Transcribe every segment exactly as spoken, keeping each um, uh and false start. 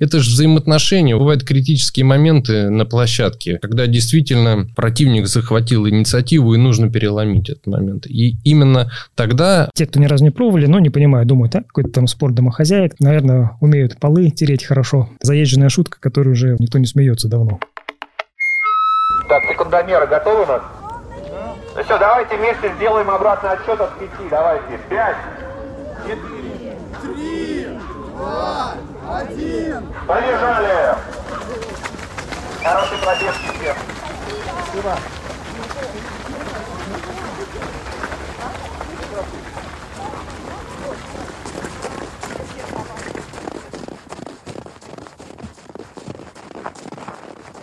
Это же взаимоотношения. Бывают критические моменты на площадке, когда действительно противник захватил инициативу, и нужно переломить этот момент. И именно тогда... Те, кто ни разу не пробовали, но не понимают, думают, а, какой-то там спорт домохозяек, наверное, умеют полы тереть хорошо. Заезженная шутка, которой уже никто не смеется давно. Так, секундомеры готовы у нас? Ну все, давайте вместе сделаем обратный отсчет от пяти. Давайте. Пять. Четыре. Три. Два. Один! Побежали! Хороший пробег всем! Спасибо!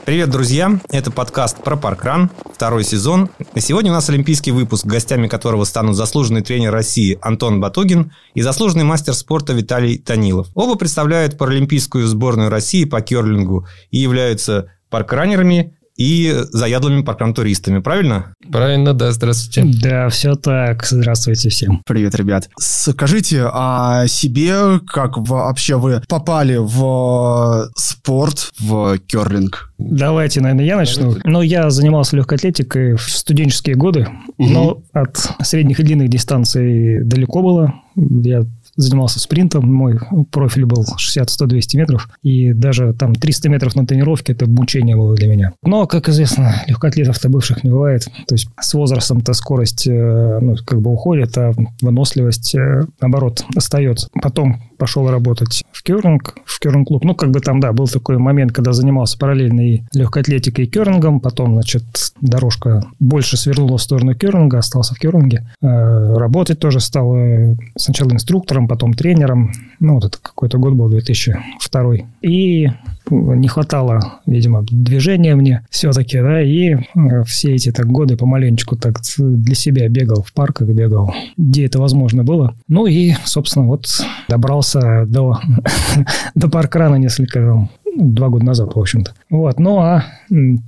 Привет, друзья! Это подкаст про паркран, второй сезон. На сегодня у нас олимпийский выпуск, гостями которого станут заслуженный тренер России Антон Батугин и заслуженный мастер спорта Виталий Танилов. Оба представляют паралимпийскую сборную России по керлингу и являются паркранерами и заядлыми паркран-туристами, правильно? Правильно, да, здравствуйте. Да, все так, здравствуйте всем. Привет, ребят. Скажите о себе, как вообще вы попали в спорт, в керлинг? Давайте, наверное, я начну. Ну, я занимался легкоатлетикой в студенческие годы, угу. но от средних и длинных дистанций далеко было. Я занимался спринтом, мой профиль был шестьдесят сто двести метров, и даже там триста метров на тренировке это мучение было для меня. Но, как известно, легкоатлетов-то бывших не бывает, то есть с возрастом-то скорость ну, как бы уходит, а выносливость, наоборот, остается. Потом пошел работать в керлинг, в керлинг-клуб. Ну, как бы там, да, был такой момент, когда занимался параллельно и легкоатлетикой, и керлингом, потом, значит, дорожка больше свернула в сторону керлинга, остался в керлинге. Работать тоже стал сначала инструктором, потом тренером. Ну, вот это какой-то год был, две тысячи второй. И не хватало, видимо, движения мне все-таки, да, и все эти так годы помаленечку так для себя бегал, в парках бегал, где это возможно было. Ну, и, собственно, вот добрался до, до паркрана несколько... Два года назад, в общем-то. Вот. Ну, а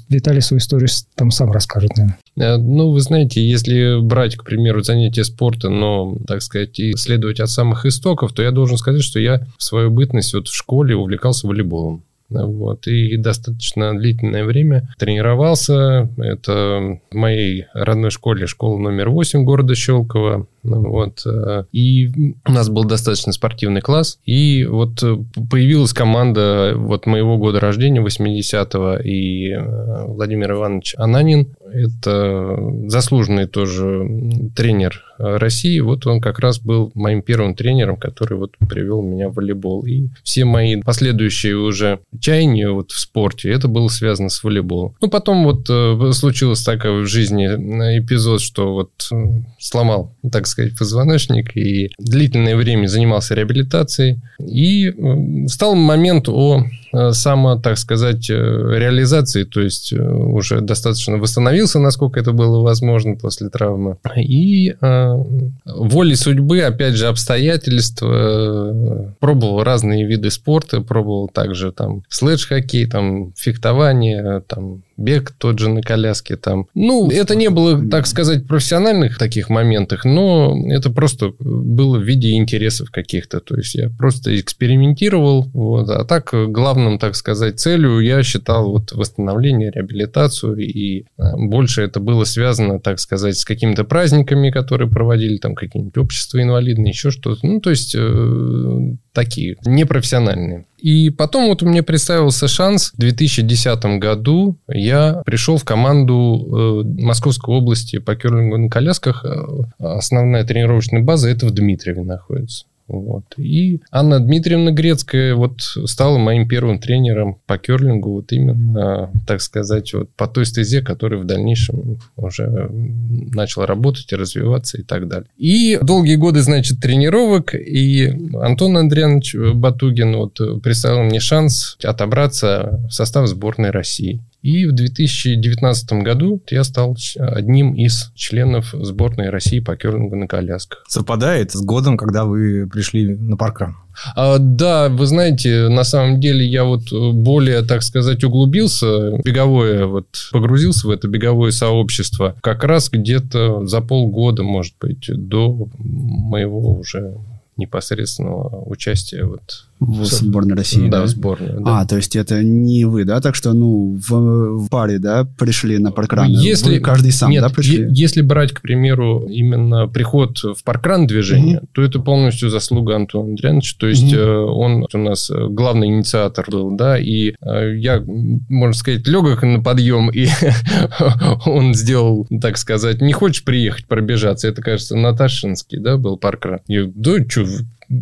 Виталий свою историю там сам расскажет, наверное. Ну, вы знаете, если брать, к примеру, занятия спорта, но, так сказать, исследовать от самых истоков, то я должен сказать, что я в свою бытность вот в школе увлекался волейболом. Вот. И достаточно длительное время тренировался. Это в моей родной школе, школа номер восемь города Щелково. Вот. И у нас был достаточно спортивный класс. И вот появилась команда вот моего года рождения, восьмидесятого, и Владимир Иванович Ананин. Это заслуженный тоже тренер России. Вот он как раз был моим первым тренером, который вот привел меня в волейбол. И все мои последующие уже чаяния вот в спорте, это было связано с волейболом. Ну, потом вот случилось такой в жизни эпизод, что вот сломал, так сказать, позвоночник, и длительное время занимался реабилитацией. И стал момент о... сама, так сказать, реализации, то есть уже достаточно восстановился, насколько это было возможно после травмы. И э, волей судьбы, опять же, обстоятельства, э, пробовал разные виды спорта, пробовал также там слэдж-хоккей, там фехтование, там бег тот же на коляске. Там. Ну, это не было, так сказать, профессиональных таких моментах, но это просто было в виде интересов каких-то. То есть я просто экспериментировал. Вот, а так, главным, так сказать, целью я считал вот восстановление, реабилитацию. И больше это было связано, так сказать, с какими-то праздниками, которые проводили, там какие-нибудь общества инвалидные, еще что-то. Ну, то есть... Э- такие, непрофессиональные. И потом вот у меня представился шанс. В две тысячи десятом году я пришел в команду э, Московской области по керлингу на колясках. Основная тренировочная база это в Дмитриеве находится. Вот. И Анна Дмитриевна Грецкая вот стала моим первым тренером по керлингу, вот именно, так сказать, вот по той стезе, которая в дальнейшем уже начала работать и развиваться и так далее. И долгие годы, значит, тренировок, и Антон Андреевич Батугин вот представил мне шанс отобраться в состав сборной России. И в две тысячи девятнадцатом году я стал одним из членов сборной России по керлингу на колясках. Совпадает с годом, когда вы пришли на паркран? А, да, вы знаете, на самом деле я вот более, так сказать, углубился, беговое, вот погрузился в это беговое сообщество как раз где-то за полгода, может быть, до моего уже непосредственного участия вот В сборной России, да? Да, в сборную. Да. А, то есть это не вы, да? Так что, ну, в, в паре, да, пришли на паркран? Если... Вы каждый сам, нет, да, пришли? Е- если брать, к примеру, именно приход в паркран движение, mm-hmm. то это полностью заслуга Антона Андреановича. То есть mm-hmm. э, он у нас главный инициатор был, да, и э, я, можно сказать, легок на подъем, и он сделал, так сказать, не хочешь приехать пробежаться? Это, кажется, Наташинский, да, был паркран. Я говорю, да, что...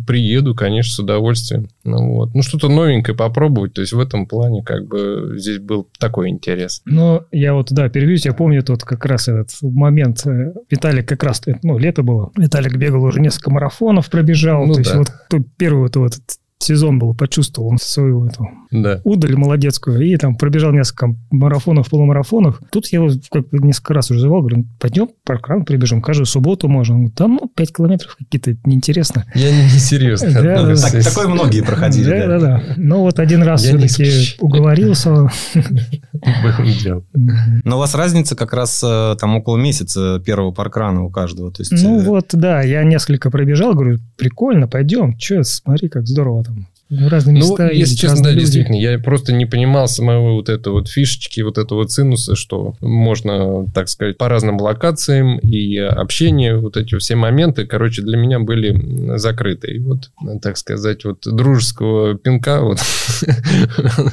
Приеду, конечно, с удовольствием. Ну, вот. Ну, что-то новенькое попробовать. То есть, в этом плане, как бы, здесь был такой интерес. Ну, я вот, да, перебьюсь. Я помню тот как раз этот момент. Виталик как раз, ну, лето было. Виталик бегал уже несколько марафонов, пробежал. Ну, то да. есть, вот первый вот этот сезон был, почувствовал он свою эту да. удаль молодецкую. И там пробежал несколько марафонов, полумарафонов. Тут я его как бы несколько раз уже звал. Говорю, пойдем паркран пробежим. Каждую субботу можно. Он говорит, да, ну, пять километров какие-то неинтересно. Я не, не серьезно. Да, да, так, такое многие проходили. Да, да, да. да. Ну, вот один раз я все-таки уговорился. Но у вас разница как раз там около месяца первого паркрана у каждого. Ну, вот, да. Я несколько пробежал. Говорю, прикольно, пойдем. Че, смотри, как здорово. Там, разные места, ну, если честно, да, люди. Действительно, я просто не понимал самого вот этой вот фишечки, вот этого цинуса, что можно, так сказать, по разным локациям и общение, вот эти все моменты, короче, для меня были закрыты. И вот, так сказать, вот дружеского пинка вот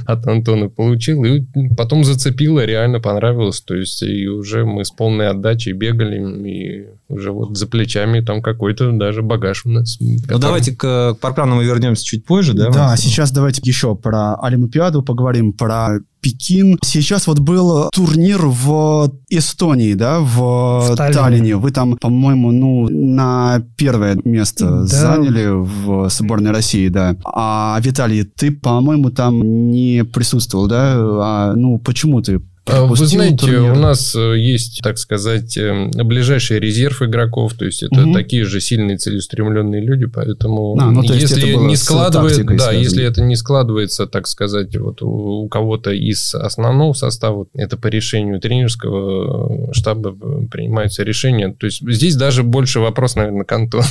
от Антона получил, и потом зацепило, реально понравилось, то есть, и уже мы с полной отдачей бегали, и уже вот за плечами там какой-то даже багаж у нас. Ну, который... давайте к, к паркрану мы вернемся чуть позже, да? Да, сейчас давайте еще про Олимпиаду поговорим, про Пекин. Сейчас вот был турнир в Эстонии, да, в, в Таллине. Таллине. Вы там, по-моему, ну, на первое место да. заняли в сборной России, да. А, Виталий, ты, по-моему, там не присутствовал, да? А, ну, почему ты? Вы знаете, турнир. У нас есть, так сказать, ближайший резерв игроков, то есть это угу. такие же сильные целеустремленные люди, поэтому а, ну, если, это не складывает, да, если это не складывается, так сказать, вот у кого-то из основного состава, это по решению тренерского штаба принимаются решения, то есть здесь даже больше вопрос, наверное, к Антону.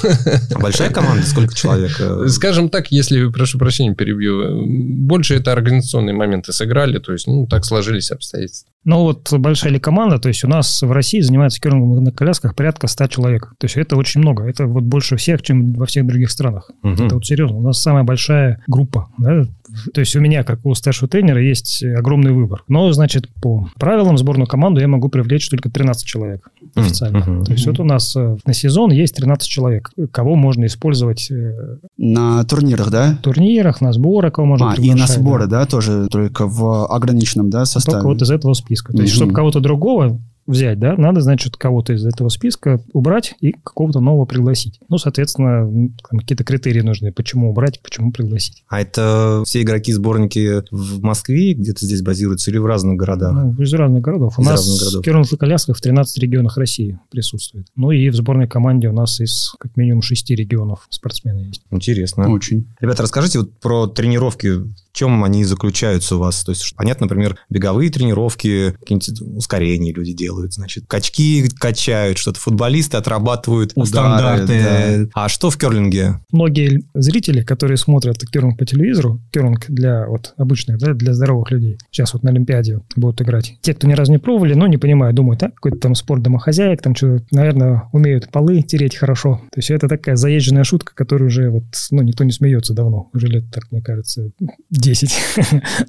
Большая команда? Сколько человек? Скажем так, если, прошу прощения, перебью, больше это организационные моменты сыграли, то есть ну, так сложились обстоятельства. Ну, вот большая ли команда, то есть у нас в России занимается керлингом на колясках порядка ста человек. То есть это очень много. Это вот больше всех, чем во всех других странах. Угу. Это вот серьезно. У нас самая большая группа. Да? То есть у меня, как у старшего тренера, есть огромный выбор. Но, значит, по правилам сборную команду я могу привлечь только тринадцать человек официально. Угу. То есть вот у нас на сезон есть тринадцать человек, кого можно использовать. На турнирах, да? В турнирах, на сборы, кого можно а, приглашать. И на сборы, да, да тоже только в ограниченном да, составе. Только вот из этого списка. То mm-hmm. есть, чтобы кого-то другого взять, да, надо, значит, кого-то из этого списка убрать и какого-то нового пригласить. Ну, соответственно, какие-то критерии нужны, почему убрать, почему пригласить. А это все игроки-сборники в Москве где-то здесь базируются или в разных городах? Ну, из разных городов. У из нас керлинг и коляска в тринадцати регионах России присутствует. Ну, и в сборной команде у нас из как минимум шести регионов спортсмены есть. Интересно. Очень. Ребята, расскажите вот про тренировки. В чем они заключаются у вас? То есть, понятно, например, беговые тренировки, какие-нибудь ускорения люди делают. Значит, качки качают, что-то футболисты отрабатывают удары, стандарты. Да. А что в керлинге? Многие зрители, которые смотрят керлинг по телевизору, керлинг для вот, обычных, да, для здоровых людей, сейчас вот на Олимпиаде будут играть. Те, кто ни разу не пробовали, но не понимают, думают, а, какой-то там спорт домохозяек, там что-то, наверное, умеют полы тереть хорошо. То есть это такая заезженная шутка, которой уже вот, ну, никто не смеется давно, уже лет, так мне кажется, десять.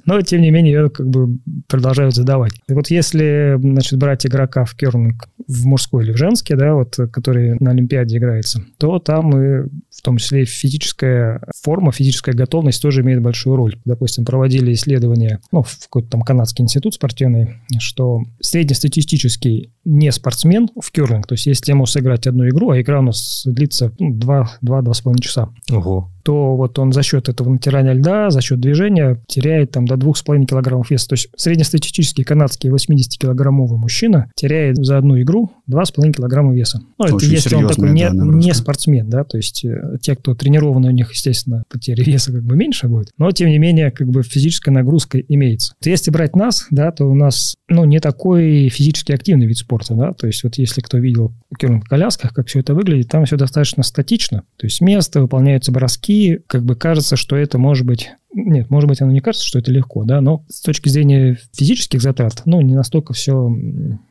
Но, тем не менее, ее как бы продолжают задавать. Вот если, значит, брать игрока в керлинг в мужской или в женский, да, вот, который на Олимпиаде играется, то там и в том числе и физическая форма, физическая готовность тоже имеет большую роль. Допустим, проводили исследования, ну, в какой-то там канадский институт спортивный, что среднестатистический не спортсмен в керлинг, то есть если ему сыграть одну игру, а игра у нас длится ну, два-два с половиной часа, ого. То вот он за счет этого натирания льда, за счет движения теряет там до двух с половиной килограммов веса. То есть среднестатистический канадский восьмидесятикилограммовый мужчина теряет за одну игру два с половиной килограмма веса. Ну, это если он такой не, не спортсмен, да, то есть те, кто тренированы, у них, естественно, потери веса как бы меньше будет, но, тем не менее, как бы физическая нагрузка имеется. Если брать нас, да, то у нас, ну, не такой физически активный вид спорта. спорта, да, то есть вот если кто видел керлинг на колясках, как все это выглядит, там все достаточно статично, то есть место, выполняются броски, как бы кажется, что это может быть, нет, может быть, оно не кажется, что это легко, да, но с точки зрения физических затрат, ну, не настолько все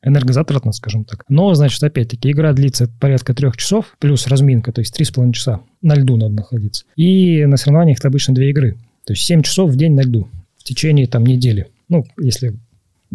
энергозатратно, скажем так. Но, значит, опять-таки, игра длится порядка трех часов, плюс разминка, то есть три с половиной часа на льду надо находиться. И на соревнованиях это обычно две игры, то есть семь часов в день на льду в течение, там, недели, ну, если...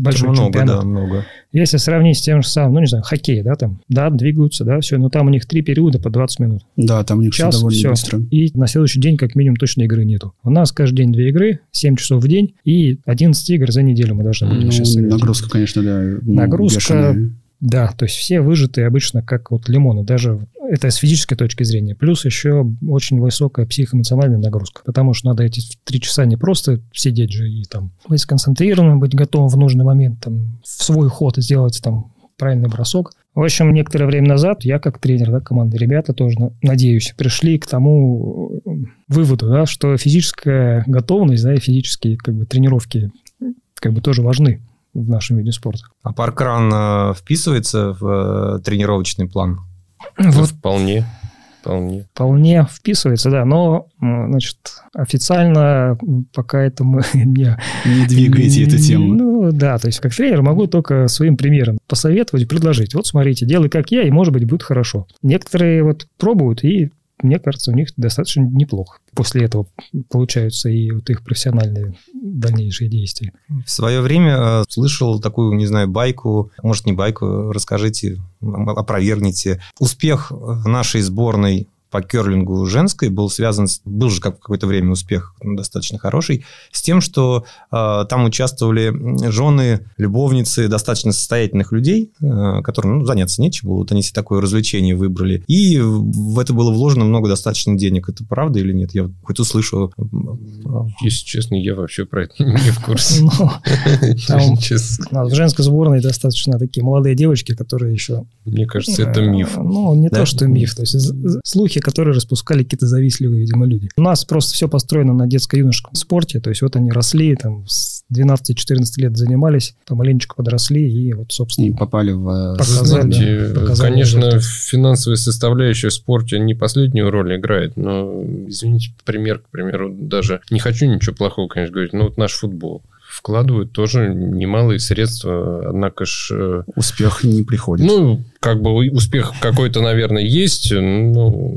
Большой много, чемпионат. Да, много. Если сравнить с тем же самым, ну, не знаю, хоккей, да, там, да, двигаются, да, все, но там у них три периода по двадцать минут. Да, там у них час, все довольно все. Быстро. И на следующий день, как минимум, точно игры нету. У нас каждый день две игры, семь часов в день и одиннадцать игр за неделю мы должны будем ну, сейчас играть. Нагрузка, конечно, да. Ну, нагрузка, бешеная. Да, то есть все выжатые обычно как вот лимоны, даже это с физической точки зрения. Плюс еще очень высокая психоэмоциональная нагрузка, потому что надо эти три часа не просто сидеть же и там быть сконцентрированным, быть готовым в нужный момент, там, в свой ход сделать там правильный бросок. В общем, некоторое время назад я как тренер, да, команды, ребята тоже, надеюсь, пришли к тому выводу, да, что физическая готовность, да, и физические как бы тренировки как бы тоже важны в нашем виде спорта. А паркран вписывается в тренировочный план? Вот. Вполне. Вполне. Вполне вписывается, да, но, значит, официально пока это мы не... Не двигаете эту тему. Ну, да, то есть как тренер могу только своим примером посоветовать, предложить. Вот смотрите, делай как я, и, может быть, будет хорошо. Некоторые вот пробуют, и, мне кажется, у них достаточно неплохо. После этого получаются и вот их профессиональные дальнейшие действия. В свое время слышал такую, не знаю, байку, может, не байку, расскажите, опровергните. Успех нашей сборной по керлингу женской был связан, с, был же как, какое-то время успех достаточно хороший, с тем, что э, там участвовали жены, любовницы достаточно состоятельных людей, э, которым ну, заняться нечем было, вот они себе такое развлечение выбрали. И в это было вложено много достаточно денег. Это правда или нет? Я вот хоть услышу. Если честно, я вообще про это не в курсе. В женской сборной достаточно такие молодые девочки, которые еще... Мне кажется, это миф. Ну, не то, что миф. То есть слухи, которые распускали какие-то завистливые, видимо, люди. У нас просто все построено на детско-юношеском спорте, то есть вот они росли, там, с двенадцати-четырнадцати лет занимались, маленечко подросли и вот, собственно... И попали в... Показали, знаете, показали, конечно, результат. Финансовая составляющая в спорте не последнюю роль играет, но, извините, пример, к примеру, даже не хочу ничего плохого, конечно, говорить, но вот наш футбол. Вкладывают тоже немалые средства, однако ж... Успех не приходит. Ну, как бы успех какой-то, наверное, есть, но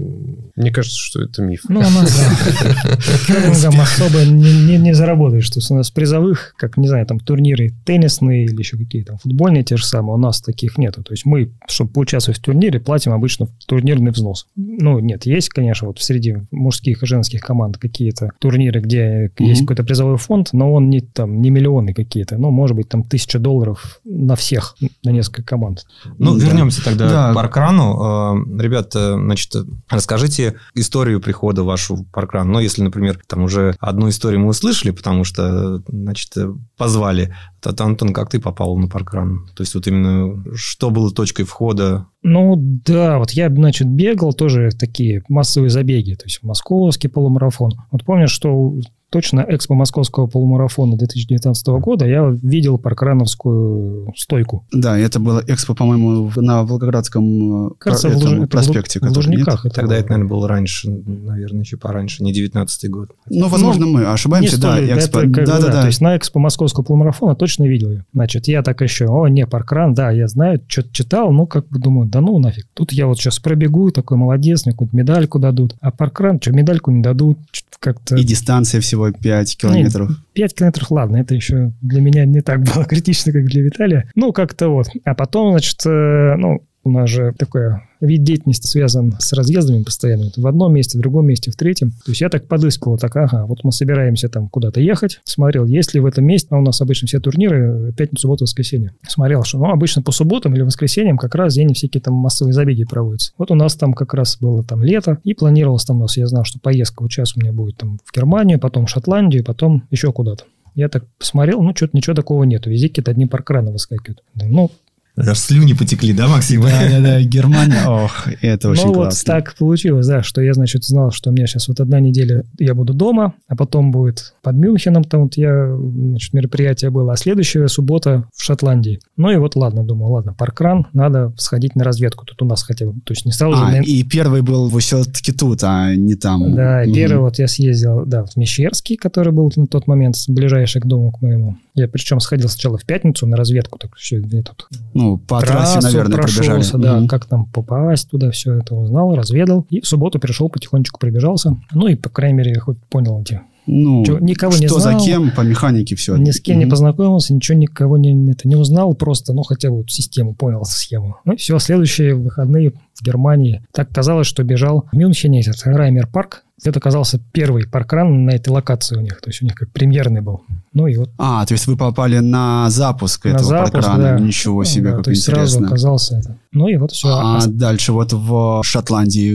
мне кажется, что это миф. Ну, у нас, да. Керлингом особо не, не, не заработаешь. То есть у нас призовых, как, не знаю, там турниры теннисные или еще какие-то футбольные те же самые, у нас таких нету. То есть мы, чтобы поучаствовать в турнире, платим обычно турнирный взнос. Ну, нет, есть, конечно, вот среди мужских и женских команд какие-то турниры, где mm-hmm. есть какой-то призовой фонд, но он не там не миллионы какие-то, ну, может быть, там тысяча долларов на всех, на несколько команд. Ну, да. Вернемся тогда да. к паркрану. Ребят, значит, расскажите историю прихода вашего паркрана. Ну, если, например, там уже одну историю мы услышали, потому что, значит, позвали. Антон, как ты попал на паркран? То есть, вот именно, что было точкой входа? Ну, да, вот я, значит, бегал тоже такие массовые забеги, то есть, московский полумарафон. Вот помнишь, что... Точно экспо московского полумарафона две тысячи девятнадцатого года я видел паркрановскую стойку. Да, это было экспо, по-моему, на Волгоградском, кажется, про, в Луж... проспекте. В Лужниках. Это Тогда было. Это, наверное, было раньше, наверное, еще пораньше, не девятнадцатый год. Ну, возможно, ну, мы ошибаемся, да, ли, экспо. Да, да, да, да. То есть на экспо московского полумарафона точно видел ее. Значит, я так еще, о, не, паркран, да, я знаю, что-то читал, ну, как бы думаю, да ну нафиг. Тут я вот сейчас пробегу, такой молодец, мне какую-то медальку дадут. А паркран, что, медальку не дадут, как-то... И дистанция всего. пять километров. Нет, пять километров, ладно, это еще для меня не так было критично, как для Виталия. Ну, как-то вот. А потом, значит, ну, у нас же такое... Вид деятельности связан с разъездами постоянно. В одном месте, в другом месте, в третьем. То есть я так подыскивал, так, ага, вот мы собираемся там куда-то ехать. Смотрел, есть ли в этом месте, а у нас обычно все турниры пятница, суббота, воскресенье. Смотрел, что, ну, обычно по субботам или воскресеньям как раз день всякие там массовые забеги проводятся. Вот у нас там как раз было там лето, и планировалось там у нас, я знал, что поездка вот сейчас у меня будет там в Германию, потом в Шотландию, потом еще куда-то. Я так посмотрел, ну, что-то ничего такого нету. Везде какие-то одни паркраны выскакивают. Ну, Даже слюни потекли, да, Максим? Да, да, да, Германия, ох, это очень классно. Ну вот так получилось, да, что я, значит, знал, что у меня сейчас вот одна неделя я буду дома, а потом будет под Мюнхеном, там вот я, значит, мероприятие было, а следующая суббота в Шотландии. Ну и вот, ладно, думаю, ладно, паркран, надо сходить на разведку, тут у нас хотя бы, то есть не сразу же... А, и первый был все-таки тут, а не там. Да, первый вот я съездил, да, в Мещерский, который был на тот момент ближайший к дому к моему. Я причем сходил сначала в пятницу на разведку, так все, где тут... Ну, по трассе, наверное, пробежали. Да, mm-hmm. Как там попасть туда, все это узнал, разведал. И в субботу перешел, потихонечку пробежался. Ну, и, по крайней мере, хоть понял, где... Ну, что, никого что не знал, за кем, по механике все. Ни с кем mm-hmm. не познакомился, ничего никого не, это, не узнал, просто, ну, хотя бы вот систему, понял схему. Ну, и все, следующие выходные в Германии. Так казалось, что бежал в Мюнхене, этот Раймер-парк. Это оказался первый паркран на этой локации у них, то есть у них как премьерный был. Ну, и вот. А, то есть вы попали на запуск на этого запуск, паркрана, да. Ничего себе, да, как то есть интересно. Сразу оказался это. Ну и вот все. А Ост... дальше вот в Шотландии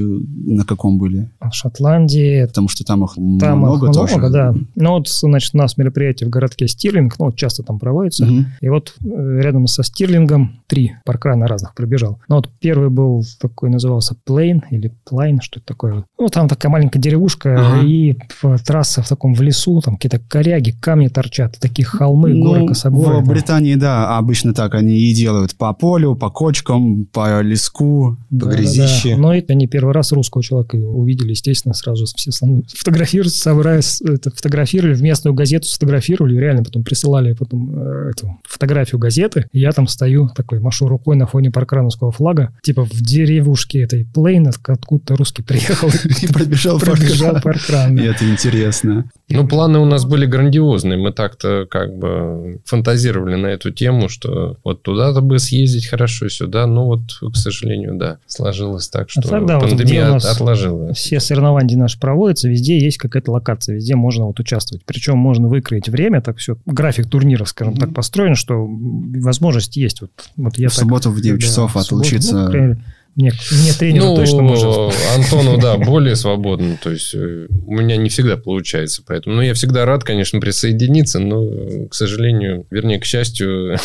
на каком были? В Шотландии. Потому что там их там много их тоже. Много, да. Ну вот, значит, у нас мероприятие в городке Стирлинг, ну вот часто там проводится. Угу. И вот рядом со Стирлингом три паркрана разных пробежал. Ну вот первый был такой, назывался Плейн или Плайн, что это такое. Ну там такая маленькая деревня. Ага. И трасса в таком в лесу, там какие-то коряги, камни торчат, такие холмы, ну, горы, косогоры. В Британии, да, обычно так они и делают по полю, по кочкам, по леску, да, по грязище. Да, да. Но это не первый раз русского человека увидели, естественно, сразу все фотографировали, собрались, это, фотографировали, в местную газету сфотографировали, реально потом присылали потом эту фотографию газеты, и я там стою, такой, машу рукой на фоне паркрановского флага, типа в деревушке этой Плейн, откуда-то русский приехал. И пробежал паркран. Паркран, да. И это интересно. Ну, планы у нас были грандиозные. Мы так-то как бы фантазировали на эту тему, что вот туда-то бы съездить хорошо, сюда. Но вот, к сожалению, да, сложилось так, что а тогда, пандемия вот, отложила. Все соревнования наши проводятся, везде есть какая-то локация, везде можно вот участвовать. Причем можно выкроить время, так все, график турниров, скажем mm-hmm. так, построен, что возможность есть. Вот, вот я в так, субботу в девять да, часов отлучиться... Ну, Мне, мне тренеру ну, точно можно. Антону, да, более свободно. То есть, у меня не всегда получается. Поэтому, ну, я всегда рад, конечно, присоединиться, но, к сожалению, вернее, к счастью,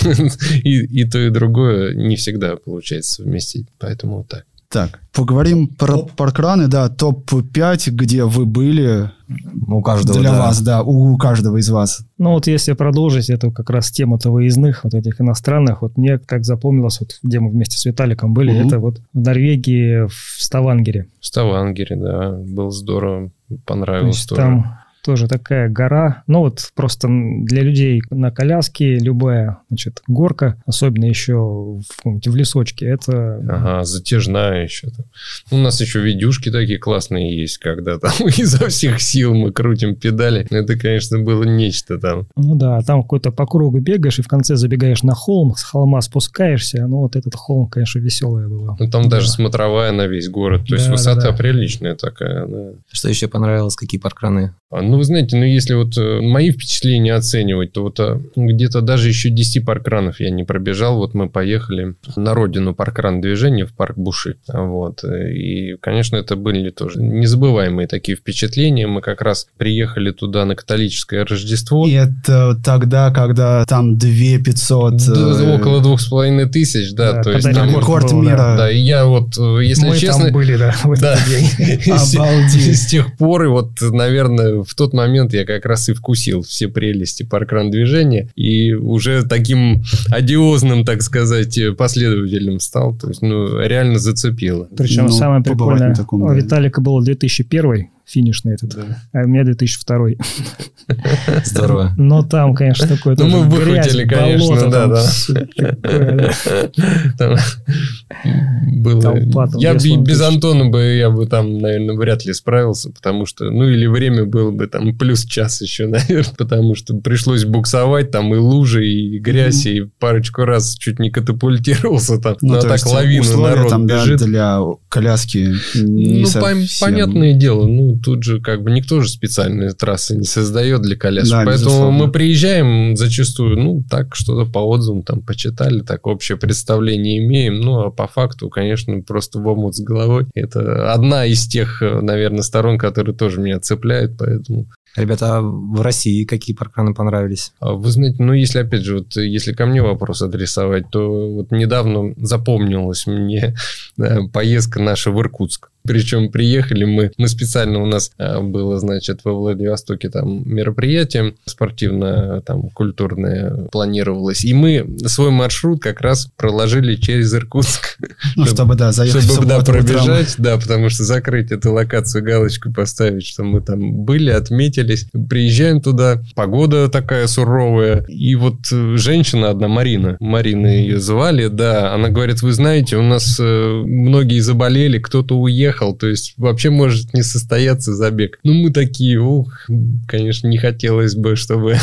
и, и то, и другое не всегда получается совместить. Поэтому вот так. Так, поговорим про паркраны, да, топ пять, где вы были. У каждого, Для да. вас, да, у каждого из вас. Ну, вот если продолжить эту как раз тему-то выездных, вот этих иностранных, вот мне как запомнилось, вот где мы вместе с Виталиком были, угу. это вот в Норвегии, в Ставангере. В Ставангере, да, было здорово, понравилось Значит, тоже. Там... Тоже такая гора. Ну, вот просто для людей на коляске любая, значит, горка, особенно еще в, в лесочке, это... Ага, затяжная еще. У нас еще видюшки такие классные есть, когда там изо всех сил мы крутим педали. Это, конечно, было нечто там. Ну, да, там какой-то по кругу бегаешь, и в конце забегаешь на холм, с холма спускаешься. Ну, вот этот холм, конечно, веселая была. Ну, там да. даже смотровая на весь город. То да, есть, высота да, да. приличная такая. Да. Что еще понравилось? Какие паркраны? Ну, вы знаете, ну, если вот мои впечатления оценивать, то вот где-то даже еще десять паркранов я не пробежал. Вот мы поехали на родину паркран-движения, в парк Буши. Вот. И, конечно, это были тоже незабываемые такие впечатления. Мы как раз приехали туда на католическое Рождество. И это тогда, когда там две тысячи пятьсот... Да, около две тысячи пятьсот, да. да то есть там рекорд мира. Да, да, я вот, если мы честно... Мы там были, да, в этот день. Обалдеть. С тех пор, и вот, наверное, в В тот момент я как раз и вкусил все прелести паркран-движения и уже таким одиозным, так сказать, последователем стал. То есть, ну, реально зацепило. Причем ну, самое прикольное, таком, у Виталика было две тысячи первый финишный этот, да. а у меня две тысячи второй. Здорово. Но там, конечно, такое... Ну, мы выхватили, конечно, да-да. Было... Я без Антона бы, я бы там, наверное, вряд ли справился, потому что... Ну, или время было бы там плюс час еще, наверное, потому что пришлось буксовать, там и лужи, и грязь, и парочку раз чуть не катапультировался там. Ну, так лавина народ бежит. Для коляски не совсем... Ну, понятное дело, ну, тут же как бы никто же специальные трассы не создает для колясок. Да, поэтому мы приезжаем зачастую, ну, так, что-то по отзывам там почитали, так общее представление имеем. Ну, а по факту, конечно, просто в омут с головой. Это одна из тех, наверное, сторон, которые тоже меня цепляют, поэтому... Ребята, а в России какие паркраны понравились? Вы знаете, ну, если, опять же, вот если ко мне вопрос адресовать, то вот недавно запомнилась мне поездка наша в Иркутск. Причем приехали мы, мы специально, у нас было, значит, во Владивостоке там мероприятие спортивно, там, культурное планировалось, и мы свой маршрут как раз проложили через Иркутск. Ну, чтобы, да, заехать в субботу пробежать, да, потому что закрыть эту локацию, галочку поставить, что мы там были, отметились. Приезжаем туда, погода такая суровая, и вот женщина одна, Марина, Марина ее звали, да, она говорит, вы знаете, у нас многие заболели, кто-то уехал, то есть вообще может не состояться забег. Ну, мы такие, ух, конечно, не хотелось бы, чтобы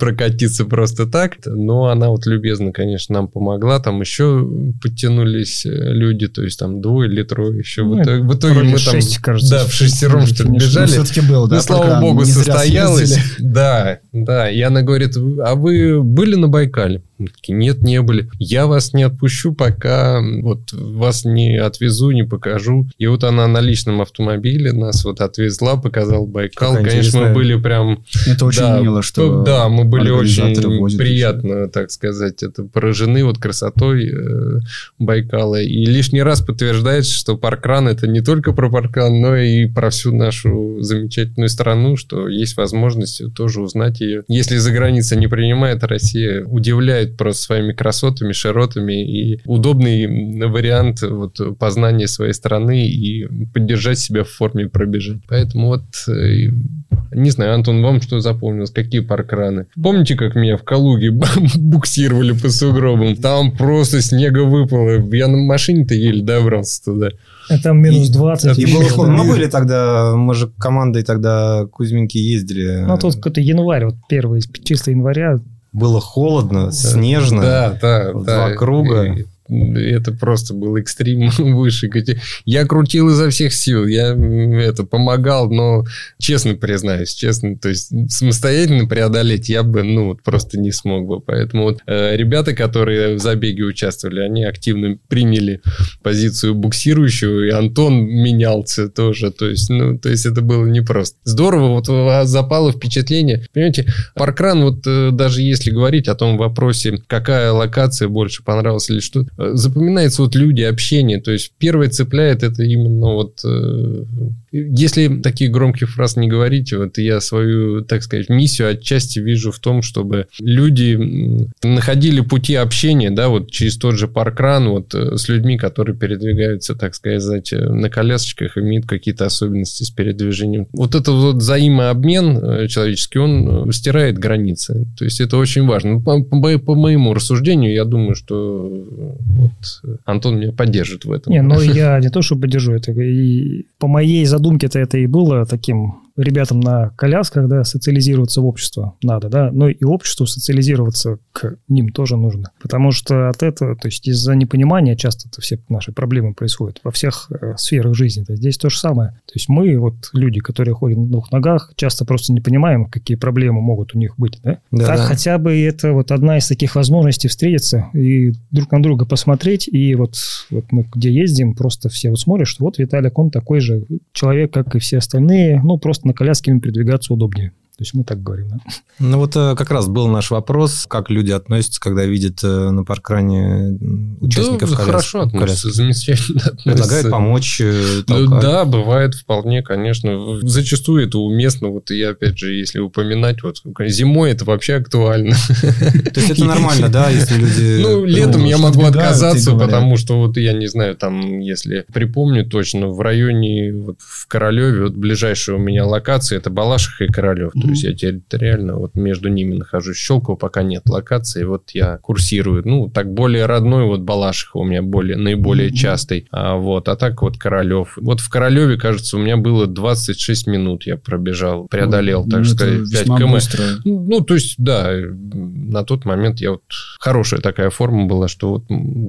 прокатиться просто так. Но она вот любезно, конечно, нам помогла. Там еще подтянулись люди, то есть там двое или трое еще. Ну, в итоге, в итоге мы там... Шесть, кажется, да, в шестером, что ли, бежали. Ну, все-таки был, да. Ну, слава богу, состоялось. Да, да. И она говорит, а вы были на Байкале? Мы такие, нет, не были. Я вас не отпущу, пока вот вас не отвезу, не покажу. И вот она на личном автомобиле нас вот отвезла, показала Байкал. Какая Конечно, интересная. Мы были прям... Это очень да, мило, что... Да, мы были очень приятно, так сказать, это поражены вот красотой э, Байкала. И лишний раз подтверждается, что паркран — это не только про паркран, но и про всю нашу замечательную страну, что есть возможность тоже узнать ее. Если за границей не принимает, Россия удивляет просто своими красотами, широтами и удобный вариант вот, познания своей страны и поддержать себя в форме пробежать. Поэтому вот, не знаю, Антон, вам что запомнилось? Какие паркраны? Помните, как меня в Калуге буксировали по сугробам? Там просто снега выпало. Я на машине-то еле добрался туда. А там минус двадцать. И, и был холод. Мы были тогда, мы же командой тогда Кузьминки ездили. Ну, а тут какой-то январь, вот первые числа января. Было холодно, снежно, да, да, два да. круга. Это просто был экстрим выше. Я крутил изо всех сил, я это помогал, но честно признаюсь, честно, то есть самостоятельно преодолеть я бы, ну, вот просто не смог бы. Поэтому вот э, ребята, которые в забеге участвовали, они активно приняли позицию буксирующего, и Антон менялся тоже. То есть, ну, то есть это было непросто. Здорово, вот у вас запало впечатление. Понимаете, паркран, вот э, даже если говорить о том вопросе, какая локация больше понравилась или что-то, запоминаются вот люди, общение. То есть, первое цепляет это именно вот... Э, если таких громких фраз не говорить, вот я свою, так сказать, миссию отчасти вижу в том, чтобы люди находили пути общения, да, вот через тот же паркран, вот с людьми, которые передвигаются, так сказать, на колясочках, имеют какие-то особенности с передвижением. Вот этот вот взаимообмен человеческий, он стирает границы. То есть, это очень важно. По, по, по моему рассуждению, я думаю, что... Вот. Антон меня поддержит в этом. Не, но я не то, что поддержу. Это и по моей задумке-то это и было таким... Ребятам на колясках, да, социализироваться в общество надо, да, но и обществу социализироваться к ним тоже нужно. Потому что от этого, то есть из-за непонимания часто это все наши проблемы происходят во всех э, сферах жизни. Да. Здесь то же самое. То есть мы, вот люди, которые ходят на двух ногах, часто просто не понимаем, какие проблемы могут у них быть, да. да так да. Хотя бы это вот одна из таких возможностей встретиться и друг на друга посмотреть. И вот, вот мы где ездим, просто все вот смотрят, что вот Виталик, он такой же человек, как и все остальные, ну, просто на коляске им передвигаться удобнее. То есть мы так говорим, да? Ну, вот как раз был наш вопрос, как люди относятся, когда видят на паркране участников да, коляски. Хорошо относятся, замечательно относятся. Предлагают помочь. Ну, да, бывает вполне, конечно. Зачастую это уместно. Вот я, опять же, если упоминать, вот зимой это вообще актуально. То есть это нормально, да, если люди... Ну, летом я могу отказаться, потому что вот я не знаю, там, если припомню точно, в районе, в Королеве, вот ближайшая у меня локация, это Балашиха и Королев. То есть я территориально вот между ними нахожусь. Щелково пока нет локации. Вот я курсирую. Ну, так более родной вот Балашиха у меня более, наиболее частый. А, вот, а так вот Королев. Вот в Королеве, кажется, у меня было двадцать шесть минут я пробежал. Преодолел, ну, так сказать, пять километров. Быстро. Ну, то есть, да, на тот момент я вот... Хорошая такая форма была, что вот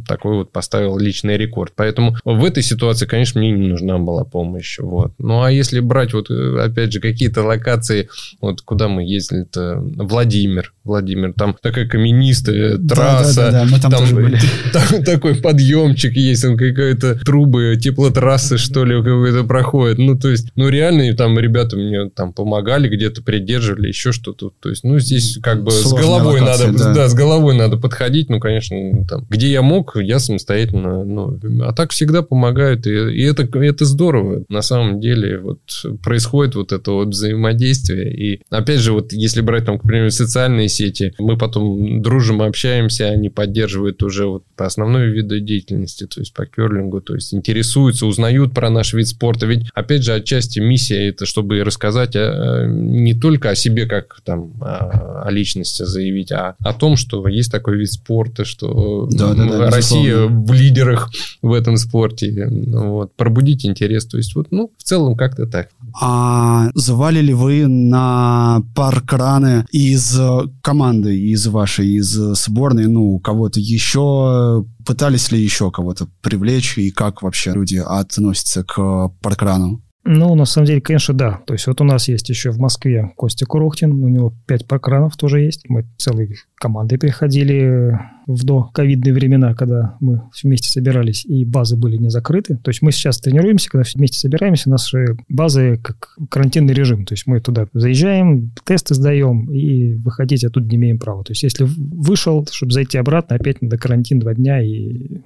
такой вот поставил личный рекорд. Поэтому в этой ситуации, конечно, мне не нужна была помощь. Вот. Ну, а если брать вот, опять же, какие-то локации... Вот куда мы ездили-то? Владимир. Владимир. Там такая каменистая трасса. Да, да, да, да. Мы там, там тоже были. Там такой подъемчик есть. Там какая-то трубы, теплотрассы, что ли, какой-то проходит. Ну, то есть, ну, реально, там ребята мне там помогали, где-то придерживали, еще что-то. То есть, ну, здесь как бы сложная с головой локация, надо... Да. да, с головой надо подходить. Ну, конечно, там, где я мог, я самостоятельно... Ну, а так всегда помогают. И, и это, это здорово. На самом деле, вот происходит вот это вот взаимодействие. И, опять же, вот если брать, там, к примеру, социальные сети, мы потом дружим, общаемся, они поддерживают уже вот по основной виду деятельности, то есть по керлингу, то есть интересуются, узнают про наш вид спорта. Ведь, опять же, отчасти миссия это, чтобы рассказать о, не только о себе, как там о, о личности заявить, а о том, что есть такой вид спорта, что да, да, да, Россия в лидерах в этом спорте. Вот, пробудить интерес. То есть, вот, ну, в целом как-то так. А звали ли вы на паркраны из команды, из вашей, из сборной, ну, кого-то еще? Пытались ли еще кого-то привлечь? И как вообще люди относятся к паркрану? Ну, на самом деле, конечно, да. То есть, вот у нас есть еще в Москве Костя Курохтин, у него пять паркранов тоже есть. Мы целой командой приходили в доковидные времена, когда мы вместе собирались, и базы были не закрыты. То есть, мы сейчас тренируемся, когда вместе собираемся, наши базы как карантинный режим. То есть, мы туда заезжаем, тесты сдаем, и выходить оттуда не имеем права. То есть, если вышел, чтобы зайти обратно, опять надо карантин два дня и,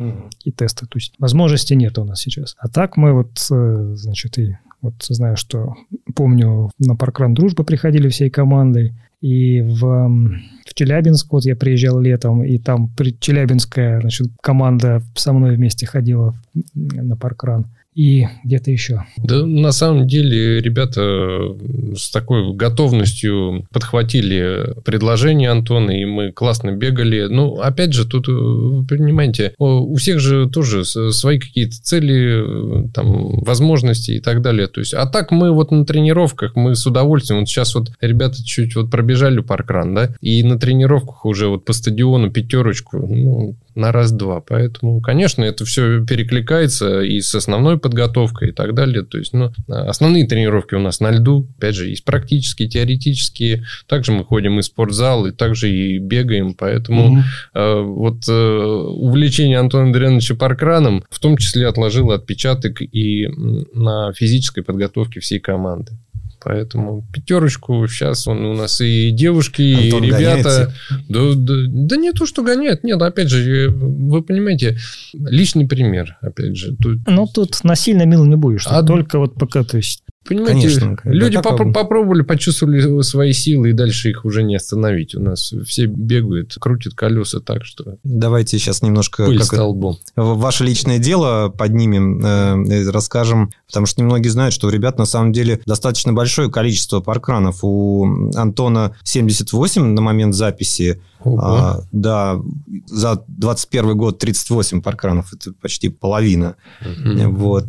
и тесты. То есть, возможности нет у нас сейчас. А так мы вот, значит, и... Вот знаю, что помню, на паркран «Дружба» приходили всей командой, и в, в Челябинск, вот я приезжал летом, и там челябинская, значит, команда со мной вместе ходила на паркран. И где-то еще. Да, на самом деле, ребята с такой готовностью подхватили предложение Антона, и мы классно бегали. Ну, опять же, тут, вы понимаете, у всех же тоже свои какие-то цели, там, возможности и так далее. То есть, а так мы вот на тренировках, мы с удовольствием, вот сейчас вот ребята чуть вот пробежали паркран, да, и на тренировках уже вот по стадиону пятерочку, ну, на раз-два. Поэтому, конечно, это все перекликается и с основной подготовкой и так далее. То есть, ну, основные тренировки у нас на льду. Опять же, есть практические, теоретические. Также мы ходим и в спортзал, и также и бегаем. Поэтому mm-hmm. э, вот э, увлечение Антона Андреевича паркраном в том числе отложило отпечаток и на физической подготовке всей команды. Поэтому пятерочку сейчас он у нас и девушки, Антон, и ребята. Да, да, да не то, что гоняет. Нет, опять же, вы понимаете, лишний пример, опять же. Тут... Ну, тут насильно мил не будешь. А только вот пока, то есть... Понимаете, конечно, люди да, поп- попробовали, почувствовали свои силы, и дальше их уже не остановить. У нас все бегают, крутят колеса так, что... Давайте сейчас немножко... Пыль столбом. Ваше личное дело поднимем, э, расскажем, потому что немногие знают, что у ребят на самом деле достаточно большое количество паркранов. У Антона семьдесят восемь на момент записи. А, да, за двадцать первый год тридцать восемь паркранов, это почти половина. Mm-hmm. Вот.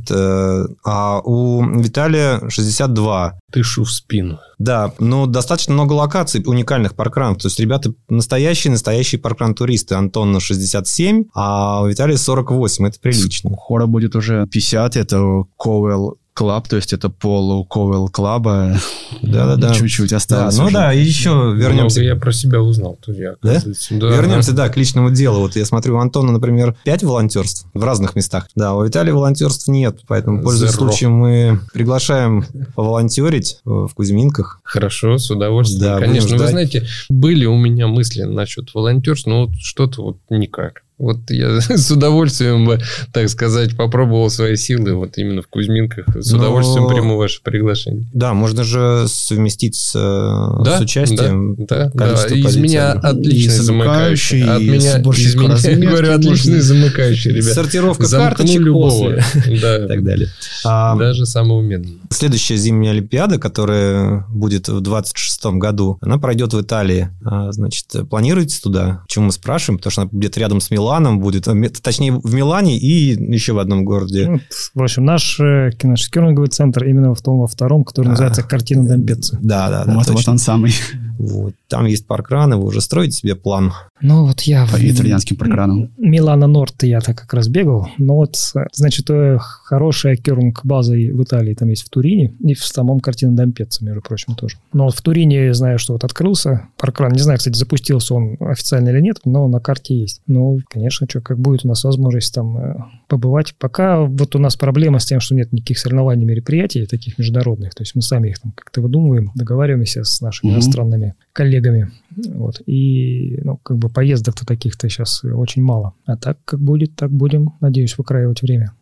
А у Виталия шестьдесят два. Тышу в спину. Да, но достаточно много локаций уникальных паркранов. То есть, ребята настоящие-настоящие паркран-туристы. Антон шестьдесят семь, а у Виталия сорок восемь. Это прилично. У хора будет уже пятьдесят. Это Коуэлл Клаб, то есть это пол Коуэлл Клаба. Да-да-да. Чуть-чуть осталось. Да, ну да, и еще вернемся. Я про себя узнал. Я, да? Да, вернемся, да. да, к личному делу. Вот я смотрю, у Антона, например, пять волонтерств в разных местах. Да, у Виталия волонтерств нет, поэтому, пользуясь случаем, мы приглашаем поволонтерить в Кузьминках. Хорошо, с удовольствием. Да, конечно, вы знаете, были у меня мысли насчет волонтерств, но вот что-то вот никак. Вот я с удовольствием бы, так сказать, попробовал свои силы вот именно в Кузьминках. С Но... удовольствием приму ваше приглашение. Да, можно же совместить с, да? с участием. Да, да, да. Из меня отличный замыкающий. От меня, из меня, я говорю, отличный замыкающий, ребят. Сортировка карточек любого. И так далее. Даже самого медленного. Следующая зимняя Олимпиада, которая будет в двадцать шестом году, она пройдет в Италии. Значит, планируете туда? Почему мы спрашиваем? Потому что она где-то рядом с Миланом. Миланом будет, точнее, в Милане и еще в одном городе. В общем, наш киношекерлинговый центр именно в том, во втором, который называется «Картина Домбецци». Да, да, да. Вот, вот он самый. Вот. Там есть паркраны, вы уже строите себе план. Ну, вот я... По итальянским паркранам. Милана Норд я так как раз бегал. Но вот, значит, хорошая керлинг-база в Италии там есть в Турине и в самом «Картина Домбецци», между прочим, тоже. Но вот в Турине я знаю, что вот открылся паркран. Не знаю, кстати, запустился он официально или нет, но на карте есть. Ну, конечно, что, как будет у нас возможность там побывать. Пока вот у нас проблема с тем, что нет никаких соревнований, мероприятий таких международных. То есть мы сами их там как-то выдумываем, договариваемся с нашими mm-hmm. иностранными коллегами. Вот. И, ну, как бы поездок-то таких-то сейчас очень мало. А так, как будет, так будем, надеюсь, выкраивать время.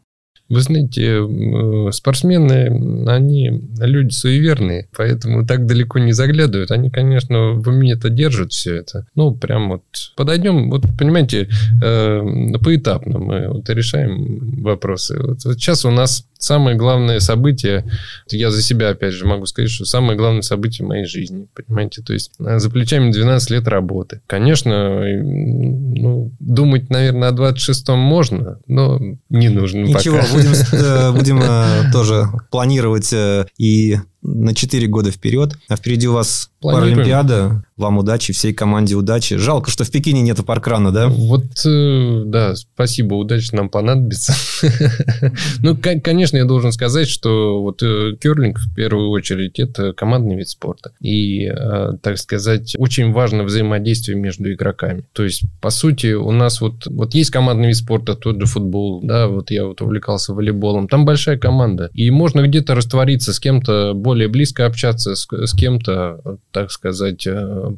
Вы знаете, спортсмены, они люди суеверные, поэтому так далеко не заглядывают. Они, конечно, в уме-то держат все это. Ну, прям вот подойдем, вот, понимаете, поэтапно мы вот решаем вопросы. Вот, вот сейчас у нас самое главное событие, я за себя, опять же, могу сказать, что самое главное событие в моей жизни, понимаете, то есть за плечами двенадцать лет работы. Конечно, ну, думать, наверное, о двадцать шестом можно, но не нужно пока. Ничего, будем, будем тоже планировать и на четыре года вперед. А впереди у вас Планируем. Паралимпиада. Вам удачи, всей команде удачи. Жалко, что в Пекине нету паркрана, да? Вот, да, спасибо, удачи нам понадобится. Ну, конечно, я должен сказать, что вот керлинг, в первую очередь, это командный вид спорта. И, так сказать, очень важно взаимодействие между игроками. То есть, по сути, у нас вот, вот есть командный вид спорта, тот же футбол, да, вот я вот увлекался волейболом. Там большая команда. И можно где-то раствориться с кем-то больше, более близко общаться с, с кем-то, так сказать,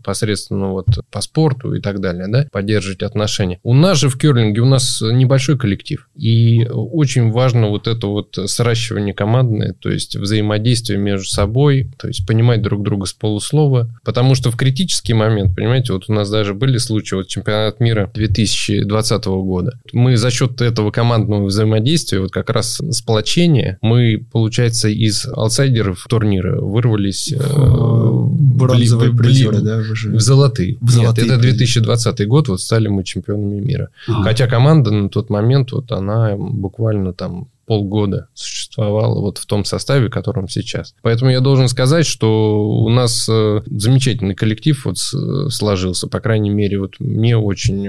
посредственно вот по спорту и так далее, да, поддерживать отношения. У нас же в керлинге у нас небольшой коллектив, и очень важно вот это вот сращивание командное, то есть взаимодействие между собой, то есть понимать друг друга с полуслова, потому что в критический момент, понимаете, вот у нас даже были случаи, вот чемпионат мира две тысячи двадцатого года, мы за счет этого командного взаимодействия, вот как раз сплочения, мы, получается, из аутсайдеров турниры вырвались бронзовые призеры, да, в золотые. В золотые. Нет, это две тысячи двадцатый год, вот стали мы чемпионами мира. А-а-а. Хотя команда на тот момент, вот она буквально там полгода существовала вот в том составе, в котором сейчас. Поэтому я должен сказать, что у нас замечательный коллектив вот сложился. По крайней мере, вот мне очень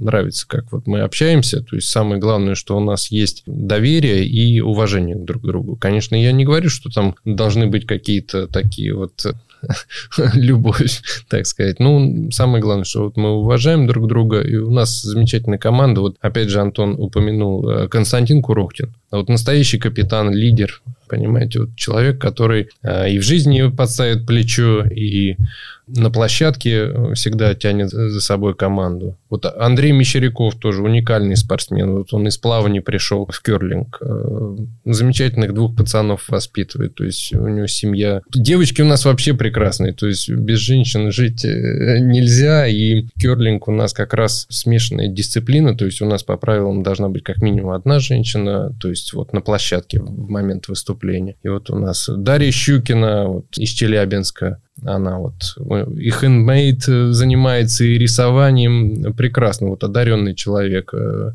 нравится, как вот мы общаемся. То есть самое главное, что у нас есть доверие и уважение друг к другу. Конечно, я не говорю, что там должны быть какие-то такие вот любовь, так сказать. Ну, самое главное, что вот мы уважаем друг друга, и у нас замечательная команда. Вот опять же Антон упомянул Константин Курохтин. Вот настоящий капитан, лидер, понимаете, вот человек, который и в жизни подставит плечо, и на площадке всегда тянет за собой команду. Вот Андрей Мещеряков тоже уникальный спортсмен. Вот он из плавания пришел в керлинг. Замечательных двух пацанов воспитывает. То есть у него семья. Девочки у нас вообще прекрасные. То есть без женщин жить нельзя. И керлинг у нас как раз смешанная дисциплина. То есть у нас по правилам должна быть как минимум одна женщина. То есть вот на площадке в момент выступления. И вот у нас Дарья Щукина вот, из Челябинска. Она вот и хендмейд занимается, и рисованием. Прекрасно, вот одаренный человек.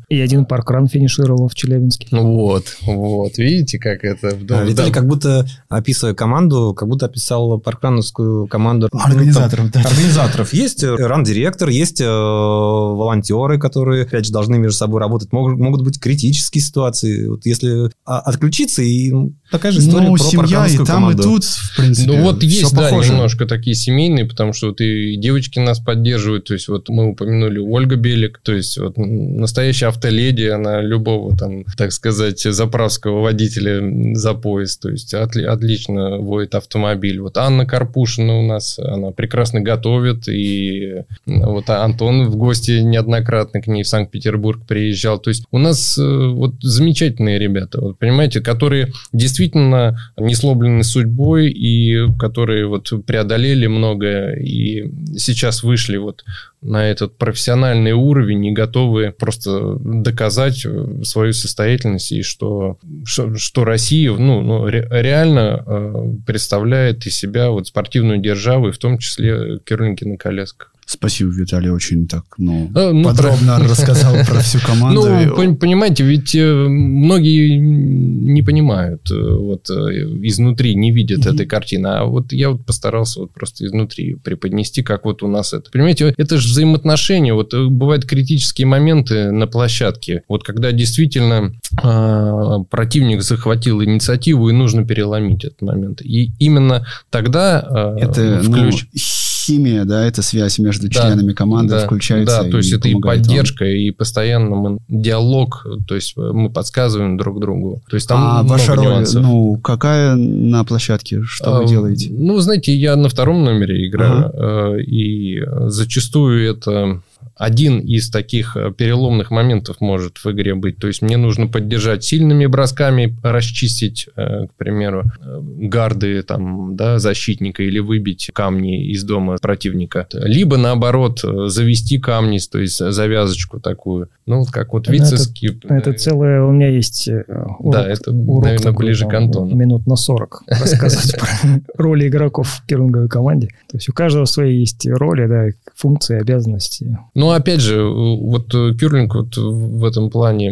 И один паркран финишировал в Челябинске. Вот, вот. Видите, как это... Да, Виталий, как будто, описывая команду, как будто описал паркрановскую команду... Организаторов, ну, там, да. Организаторов. Есть ран-директор, есть э, волонтеры, которые, опять же, должны между собой работать. Могут, могут быть критические ситуации. Вот если отключиться, и такая же история, ну, про паркрановскую команду. Ну, семья и там, команду. И тут, в принципе, ну, вот есть, да, похоже. Немножко такие семейные, потому что вот и девочки нас поддерживают, то есть вот мы упомянули Ольга Белик, то есть вот настоящая автоледи, она любого там, так сказать, заправского водителя за пояс, то есть отли- отлично водит автомобиль. Вот Анна Карпушина у нас, она прекрасно готовит, и вот Антон в гости неоднократно к ней в Санкт-Петербург приезжал, то есть у нас вот замечательные ребята, вот, понимаете, которые действительно не сломлены судьбой и которые вот преодолевают, одолели многое и сейчас вышли вот на этот профессиональный уровень и готовы просто доказать свою состоятельность и что, что, что Россия, ну, ну, ре, реально э, представляет из себя вот спортивную державу, и в том числе керлинги на колясках. Спасибо, Виталий, очень так, ну, ну подробно про... рассказал про всю команду. Ну, понимаете, ведь многие не понимают, вот изнутри не видят этой картины. А вот я вот постарался вот просто изнутри преподнести, как вот у нас это. Понимаете, это же взаимоотношения. Вот бывают критические моменты на площадке. Вот когда действительно э, противник захватил инициативу, и нужно переломить этот момент. И именно тогда э, это, включ... ну, химия, да, это связь между да, членами команды да, включается. Да, то есть это и поддержка, вам. И постоянно мы, диалог, то есть мы подсказываем друг другу. То есть там а много ваша роль, нюансов. Ну, какая на площадке? Что а, вы делаете? Ну, знаете, я на втором номере играю, ага. И зачастую это... Один из таких переломных моментов может в игре быть. То есть мне нужно поддержать сильными бросками, расчистить, к примеру, гарды там, да, защитника или выбить камни из дома противника. Либо, наоборот, завести камни, то есть завязочку такую. Ну, как вот вицески... Это, это целое... У меня есть урок. Да, это, урок, наверное, ближе к Антону. Минут на сорок рассказывать про роли игроков в пиринговой команде. То есть у каждого свои есть роли, да, функции, обязанности. Ну, опять же, вот керлинг вот в этом плане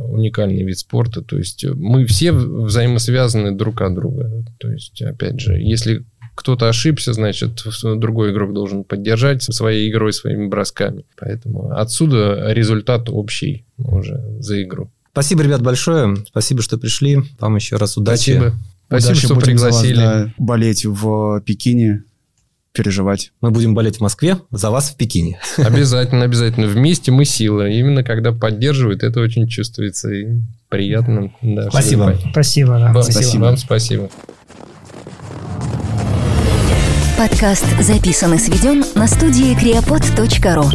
уникальный вид спорта. То есть мы все взаимосвязаны друг от друга. То есть, опять же, если кто-то ошибся, значит, другой игрок должен поддержать своей игрой, своими бросками. Поэтому отсюда результат общий уже за игру. Спасибо, ребят, большое. Спасибо, что пришли. Вам еще раз удачи. Спасибо, Спасибо удачи, что пригласили. Да, болеть в Пекине. Переживать. Мы будем болеть в Москве, за вас в Пекине. Обязательно, обязательно. Вместе мы сила. Именно когда поддерживают, это очень чувствуется. И приятно. Да, спасибо. Спасибо, да. Вам спасибо. Вам спасибо. Подкаст записан и сведен на студии криопод точка ру.